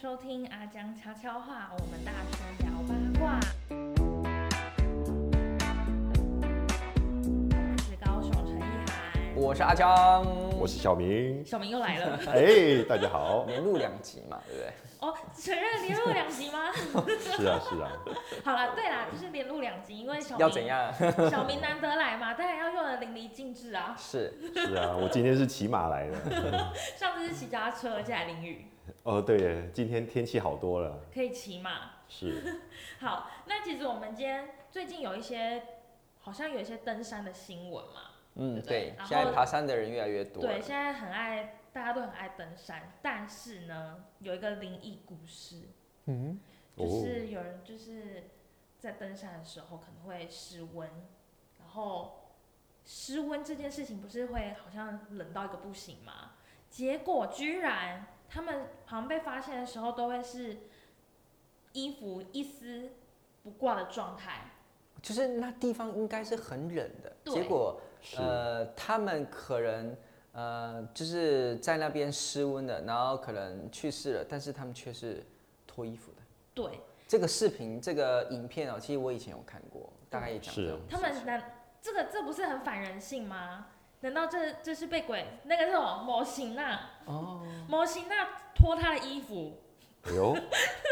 收听阿江悄悄话，我们大声聊八卦。我是高雄陈意涵，我是阿江，我是小明。小明又来了，大家好，连录2集嘛，对不对？哦，承认连录2集吗？是啊，是啊。好啦，对啦，就是连录2集，因为小明要怎样？小明难得来嘛，当然要用的淋漓尽致啊。是啊，我今天是骑马来的，上次是骑脚踏车，而且还淋雨。哦，对耶，今天天气好多了，可以骑马。是。好，那其实我们今天最近有一些，好像有一些登山的新闻嘛。嗯，对。现在爬山的人越来越多。对，现在大家都很爱登山，但是呢，有一个灵异故事，就是有人就是在登山的时候可能会失温，然后失温这件事情不是会好像冷到一个不行吗？结果居然他们好像被发现的时候都会是衣服一丝不挂的状态，就是那地方应该是很冷的，结果他们可能。就是在那边失温的，然后可能去世了，但是他们却是脱衣服的。对，这个视频、这个影片哦，其实我以前有看过，大概也讲这种。他们这不是很反人性吗？难道这是被鬼那个是什么魔神仔？哦，魔神仔脱他的衣服。哎呦，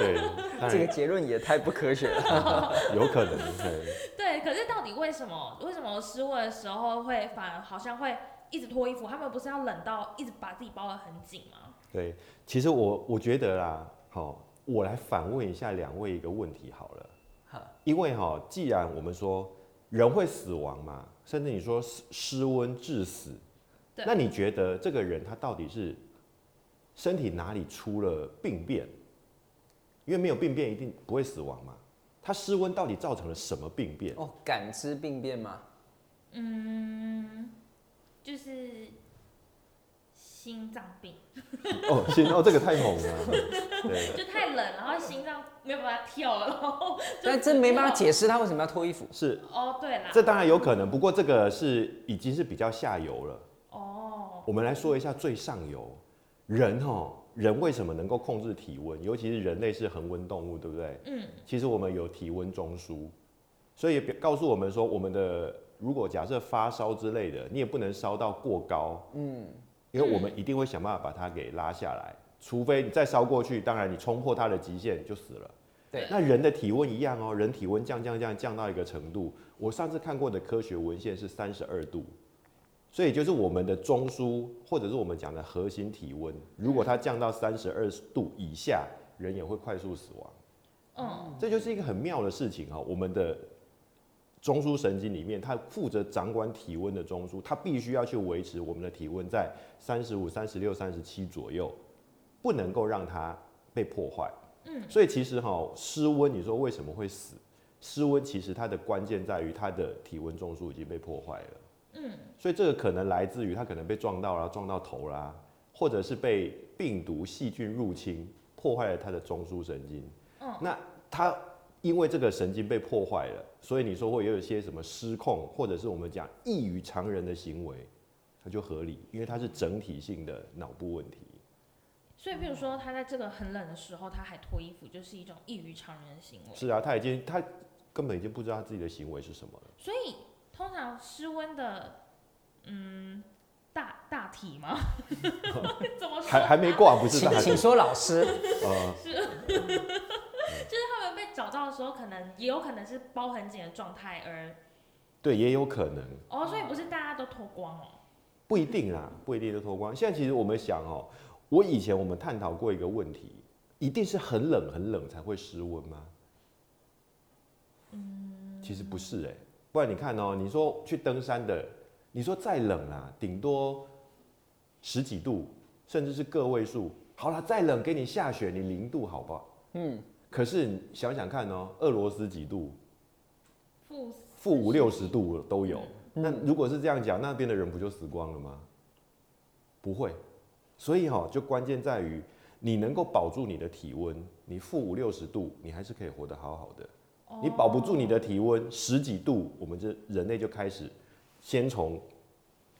对，这个结论也太不科学了，有可能对，可是到底为什么失温的时候会反而好像会？一直脱衣服，他们不是要冷到一直把自己包得很紧吗？对，其实我觉得啦，我来反问一下两位一个问题好了，因为既然我们说人会死亡嘛，甚至你说失温致死，那你觉得这个人他到底是身体哪里出了病变？因为没有病变一定不会死亡嘛，他失温到底造成了什么病变？哦，感知病变吗？就是心脏病哦，这个太猛了，对，就太冷，然后心脏没有办法跳了，然后但这没办法解释他为什么要脱衣服，是哦，对啦，这当然有可能，不过这个是已经是比较下游了哦。我们来说一下最上游，人为什么能够控制体温？尤其是人类是恒温动物，对不对？其实我们有体温中枢，所以告诉我们说我们的。如果假设发烧之类的，你也不能烧到过高，因为我们一定会想办法把它给拉下来，除非你再烧过去，当然你冲破它的极限就死了。对，那人的体温一样哦，人体温降到一个程度，我上次看过的科学文献是32度，所以就是我们的中枢或者是我们讲的核心体温，如果它降到32度以下，人也会快速死亡。这就是一个很妙的事情哦，我们的。中枢神经里面，它负责掌管体温的中枢，它必须要去维持我们的体温在35、36、37左右，不能够让它被破坏。所以其实失温，你说为什么会死？失温其实它的关键在于它的体温中枢已经被破坏了。所以这个可能来自于它可能被撞到啦，撞到头啦，或者是被病毒细菌入侵，破坏了它的中枢神经。那它。因为这个神经被破坏了，所以你说会有一些什么失控，或者是我们讲异于常人的行为，它就合理，因为它是整体性的脑部问题。所以，比如说他在这个很冷的时候，他还脱衣服，就是一种异于常人的行为。是啊，他根本已经不知道他自己的行为是什么了。所以，通常失温的，大体吗？怎么说？还没挂，不是大体？请说老师。就是他们被找到的时候，可能也有可能是包很紧的状态，对，也有可能。哦，所以不是大家都脱光哦？不一定啦，不一定都脱光。现在其实我们想以前我们探讨过一个问题，一定是很冷很冷才会失温吗？其实不是不然你看你说去登山的，你说再冷啦，顶多10几度，甚至是个位数。好啦，再冷给你下雪，你0度好不好？可是想想看俄罗斯几度？-50、60度都有。那如果是这样讲，那边的人不就死光了吗？不会。所以就关键在于你能够保住你的体温，你-50、60度，你还是可以活得好好的。你保不住你的体温10几度，我们人类就开始先从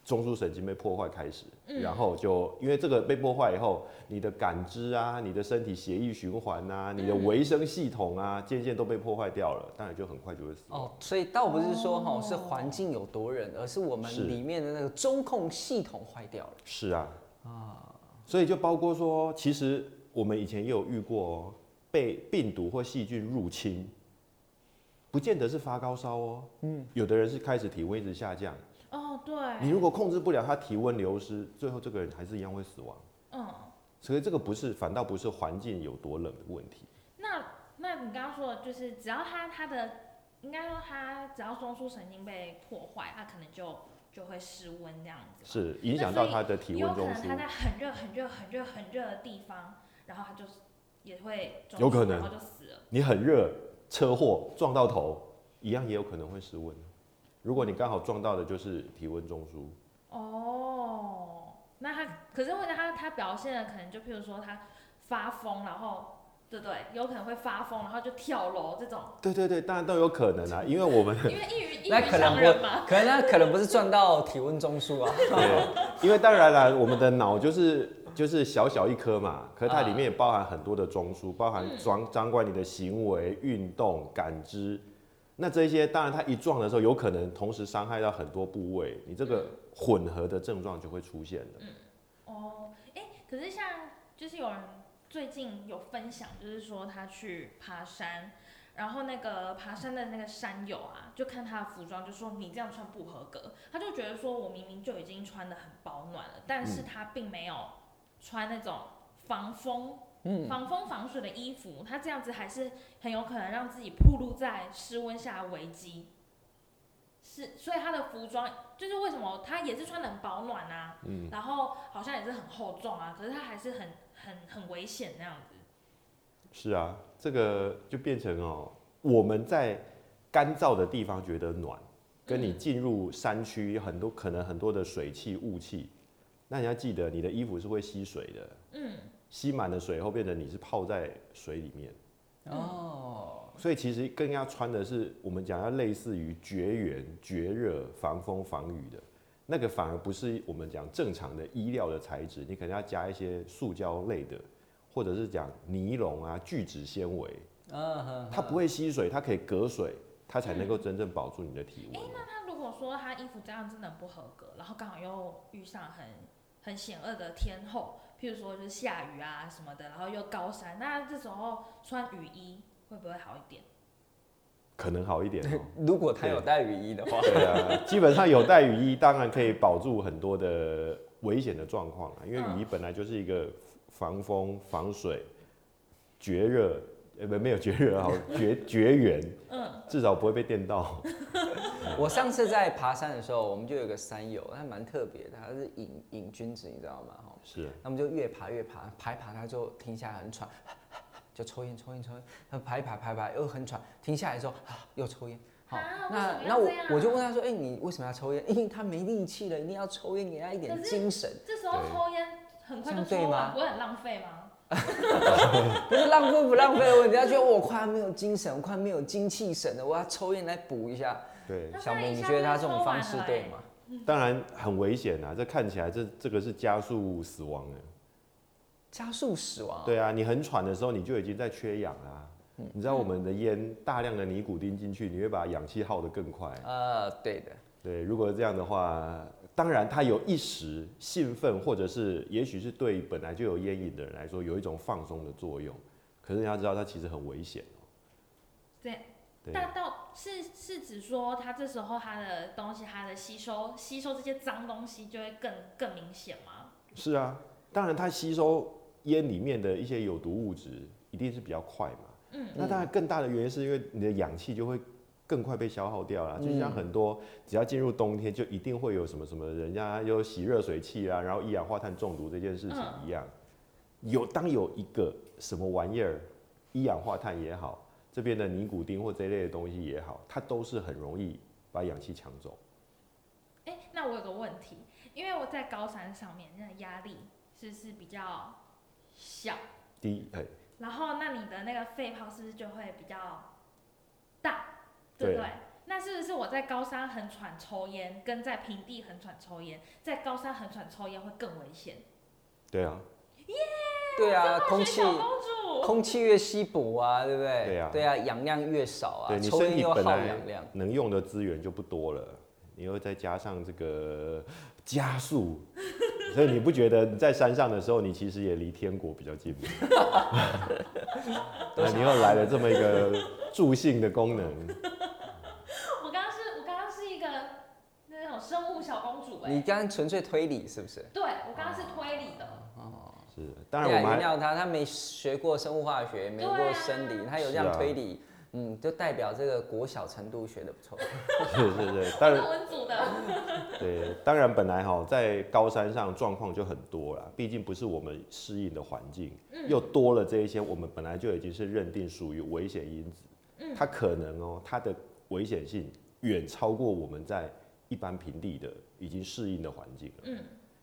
中枢神经被破坏开始，然后就因为这个被破坏以后，你的感知啊，你的身体血液循环啊，你的维生系统啊，渐渐都被破坏掉了，当然就很快就会死亡。哦，所以倒不是说哈是环境有多人，而是我们里面的那个中控系统坏掉了。是啊，啊，所以就包括说，其实我们以前也有遇过哦，被病毒或细菌入侵，不见得是发高烧哦，嗯，有的人是开始体温一直下降。哦，对，你如果控制不了他体温流失，最后这个人还是一样会死亡。嗯，所以这个不是，反倒不是环境有多冷的问题。那你刚刚说的就是，只要他的，应该说他只要中枢神经被破坏，他可能就会失温这样子。是影响到他的体温中枢。有可能他在很热、很热、很热、很热的地方，然后他就也会中枢有可能，然后就死了。你很热，车祸撞到头，一样也有可能会失温。如果你刚好撞到的就是体温中枢，哦，那他可是问题他表现的可能就譬如说他发疯，然后对不对？有可能会发疯，然后就跳楼这种。对对对，当然都有可能啊，因为我们因为一语相人嘛，可能不是撞到体温中枢啊，对，因为当然啦，我们的脑就是小小一颗嘛，可是它里面也包含很多的中枢，包含掌管你的行为、运动、感知。那这些当然，它一撞的时候，有可能同时伤害到很多部位，你这个混合的症状就会出现的。嗯，哦，哎、欸，可是像就是有人最近有分享，就是说他去爬山，然后那个爬山的那个山友啊，就看他的服装，就说你这样穿不合格，他就觉得说我明明就已经穿得很保暖了，但是他并没有穿那种防风。防风防水的衣服，它这样子还是很有可能让自己暴露在室温下危机。是，所以它的服装就是为什么它也是穿得很保暖啊，然后好像也是很厚重啊，可是它还是很危险那样子。是啊，这个就变成哦，我们在干燥的地方觉得暖，跟你进入山区很多可能很多的水汽雾气，那你要记得你的衣服是会吸水的。嗯。吸满了水后，变成你是泡在水里面，哦，所以其实更要穿的是我们讲要类似于绝缘、绝热、防风、防雨的那个，反而不是我们讲正常的衣料的材质，你可能要加一些塑胶类的，或者是讲尼龙啊、聚酯纤维，它不会吸水，它可以隔水，它才能够真正保住你的体温。哎，那他如果说他衣服这样真的不合格，然后刚好又遇上很险恶的天候。譬如说，就是下雨啊什么的，然后又高山，那这时候穿雨衣会不会好一点？可能好一点哦。如果他有带雨衣的话，对啊，基本上有带雨衣，当然可以保住很多的危险的状况啊。因为雨衣本来就是一个防风、防水、绝热，没有绝热啊，绝缘，至少不会被电到。我上次在爬山的时候，我们就有个山友，他蛮特别的，他是瘾君子，你知道吗？是。那么就越爬，爬一爬他就停下来很喘，就抽烟，他爬一爬又很喘，停下来之后又抽烟。好，那我就问他说，哎，你为什么要抽烟？因为他没力气了，一定要抽烟给他一点精神。这时候抽烟很快就抽完，不会很浪费吗？不是浪费不浪费的问题，他觉得我快没有精神，我快没有精气神了，我要抽烟来补一下。对，小明，你觉得他这种方式对吗？当然很危险啊！这看起来这个是加速死亡的，加速死亡。对啊，你很喘的时候，你就已经在缺氧啦、啊。你知道我们的烟大量的尼古丁进去，你会把氧气耗得更快。对的。对，如果这样的话，当然他有一时兴奋，或者是也许是对本来就有烟瘾的人来说，有一种放松的作用。可是你要知道，它其实很危险哦。对。大到是指说，他这时候他的东西，他的吸收这些脏东西就会更明显吗？是啊，当然他吸收烟里面的一些有毒物质一定是比较快嘛。嗯，那当然更大的原因是因为你的氧气就会更快被消耗掉啦。就像很多只要进入冬天就一定会有什么人家有洗热水器啊，然后一氧化碳中毒这件事情一样，当有一个什么玩意儿，一氧化碳也好。这边的尼古丁或这一类的东西也好，它都是很容易把氧气抢走。欸，那我有个问题，因为我在高山上面，那压力是比较小，低，哎，然后那你的那个肺泡是不是就会比较大，对不对？那是不是我在高山横喘抽烟，跟在平地横喘抽烟，在高山横喘抽烟会更危险？对啊。耶、yeah, ！对啊，空气越稀薄啊，对不对？对啊，对啊，氧量越少啊，抽烟又耗氧量，能用的资源就不多了，你又再加上这个加速。所以你不觉得你在山上的时候，你其实也离天国比较近吗？你又来了这么一个助兴的功能。我刚刚是一个那种生物小公主哎、欸。你刚刚纯粹推理是不是？对，我刚刚是推理的。哦，是，当然我们原谅他，他没学过生物化学，没过生理，啊、他有这样推理。嗯，就代表这个国小程度学得不错。是，当然文组的。对，当然本来哈在高山上状况就很多啦，毕竟不是我们适应的环境，又多了这一些我们本来就已经是认定属于危险因子，它可能哦它的危险性远超过我们在一般平地的已经适应的环境了，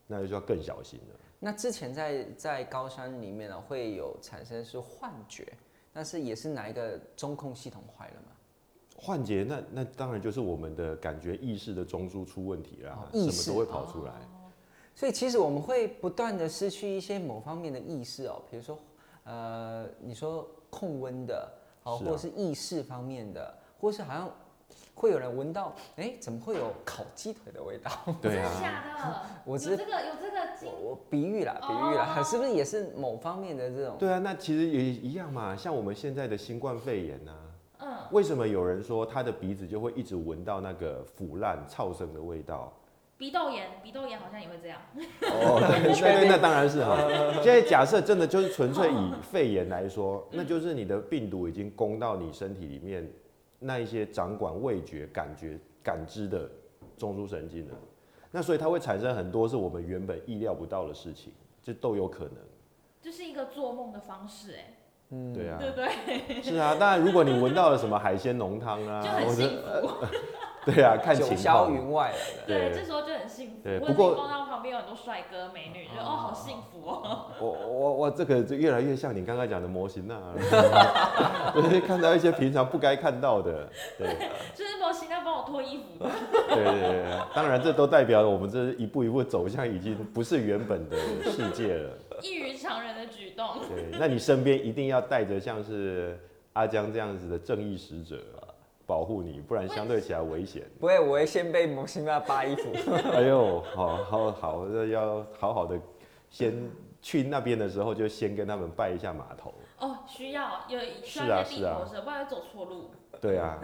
那就要更小心了。那之前在高山里面呢、喔，会有产生是幻觉。但是也是哪一个中控系统坏了吗？幻觉那当然就是我们的感觉意识的中枢出问题啦，什么都会跑出来。哦、所以其实我们会不断的失去一些某方面的意识哦，比如说你说控温的，好、哦，或者是意识方面的，或是好像会有人闻到，哎、欸，怎么会有烤鸡腿的味道？对啊，真的假的？我只是有这个我比喻啦、哦，是不是也是某方面的这种？对啊，那其实也一样嘛，像我们现在的新冠肺炎啊，为什么有人说他的鼻子就会一直闻到那个腐烂、臭生的味道？鼻窦炎好像也会这样。哦，对，那当然是哈。现在假设真的就是纯粹以肺炎来说，那就是你的病毒已经攻到你身体里面。那一些掌管味觉、感知的中枢神经呢？那所以它会产生很多是我们原本意料不到的事情，这都有可能。这是一个做梦的方式，哎。嗯，对啊。对对。是啊，当然，如果你闻到了什么海鲜浓汤啊，就很幸福。对啊，看情况。九霄云外了。对，这时候就很幸福。对，不过旁边有很多帅哥美女，就哦，好幸福哦。我这个就越来越像你刚才讲的模型啊，就是看到一些平常不该看到的。对，就是模型要帮我脱衣服。对，当然这都代表我们这一步一步走向已经不是原本的世界了，异于常人的举动。对，那你身边一定要带着像是阿江这样子的正义使者。保护你，不然相对起来危险。不会，我会先被模型爸扒衣服。哎呦，好，要好好的，先去那边的时候就先跟他们拜一下码头。哦，需要地头蛇，不然会走错路。对啊，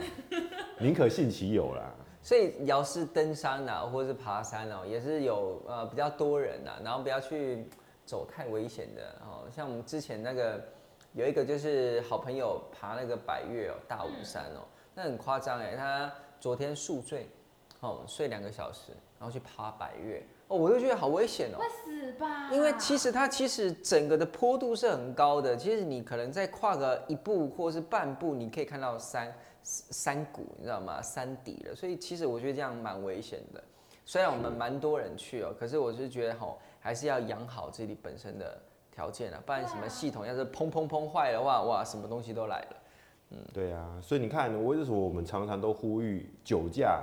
宁可信其有啦。所以，要是登山啊，或是爬山啊，也是有比较多人啊，然后不要去走太危险的哦。像我们之前那个有一个就是好朋友爬那个百岳哦，大武山哦。那很夸张哎，他昨天宿醉，睡2个小时，然后去爬百岳哦，我就觉得好危险哦，会死吧？因为其实整个的坡度是很高的，其实你可能再跨个一步或是半步，你可以看到山谷，你知道吗？山底了，所以其实我觉得这样蛮危险的。虽然我们蛮多人去哦，可是我是觉得还是要养好自己本身的条件啊，不然什么系统要是砰坏的话，哇，什么东西都来了。对啊，所以你看，为什么我们常常都呼吁酒驾、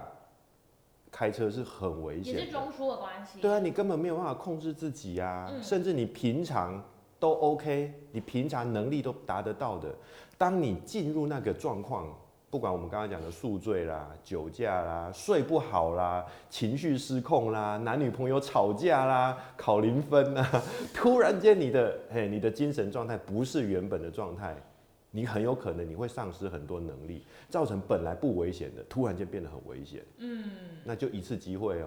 开车是很危险，也是中枢的关系。对啊，你根本没有办法控制自己啊，甚至你平常都 OK， 你平常能力都达得到的，当你进入那个状况，不管我们刚刚讲的宿醉啦、酒驾啦、睡不好啦、情绪失控啦、男女朋友吵架啦、考零分啦，突然间你的精神状态不是原本的状态。你很有可能你会丧失很多能力，造成本来不危险的，突然间变得很危险。那就一次机会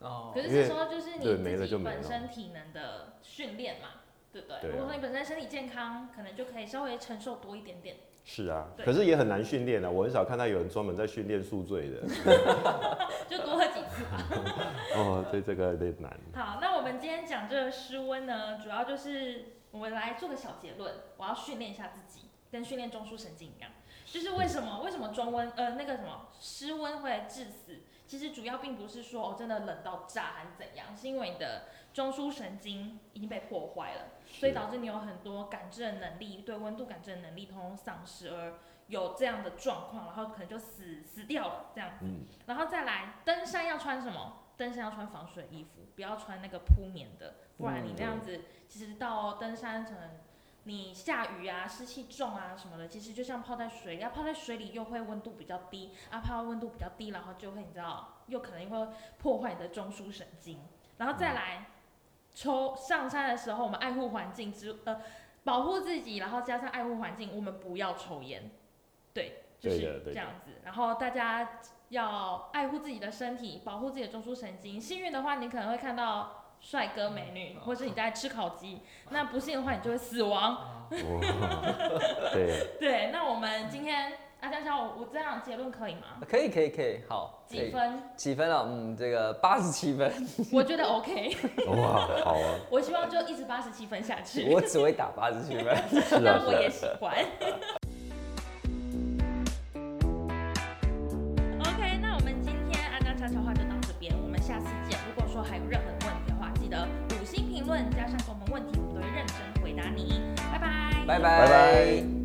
哦。可是这时候就是你自己本身体能的训练嘛，对不对？如果说你本身身体健康，可能就可以稍微承受多一点点。是啊，可是也很难训练啊。我很少看到有人专门在训练宿醉的，就多喝几次吧。哦，对，这个有点难。好，那我们今天讲这个失温呢，主要就是我们来做个小结论。我要训练一下自己。跟训练中枢神经一样，就是为什么中温那个什么失温会致死？其实主要并不是说真的冷到炸还是怎样，是因为你的中枢神经已经被破坏了，所以导致你有很多感知的能力，对温度感知的能力通通丧失，而有这样的状况，然后可能就死掉了这样子。然后再来，登山要穿什么？登山要穿防水衣服，不要穿那个铺棉的，不然你那样子，其实到登山可能你下雨啊、湿气重啊什么的，其实就像泡在水里，泡在水里又会温度比较低，泡温度比较低，然后就会你知道，又可能会破坏你的中枢神经。然后再来，上山的时候我们爱护环境保护自己，然后加上爱护环境，我们不要抽烟，对，就是这样子。然后大家要爱护自己的身体，保护自己的中枢神经。幸运的话，你可能会看到帅哥美女，或是你在吃烤鸡；那不幸的话，你就会死亡。对对，那我们今天我这样结论可以吗？可以，好。几分？几分啊？这个87分。我觉得 OK。哇，好啊！我希望就一直87分下去。我只会打87分。那我也喜欢。悄悄话就到这边，我们下次见。如果说还有任何问题的话，记得5星评论加上给我们问题，我们都会认真回答你。拜拜。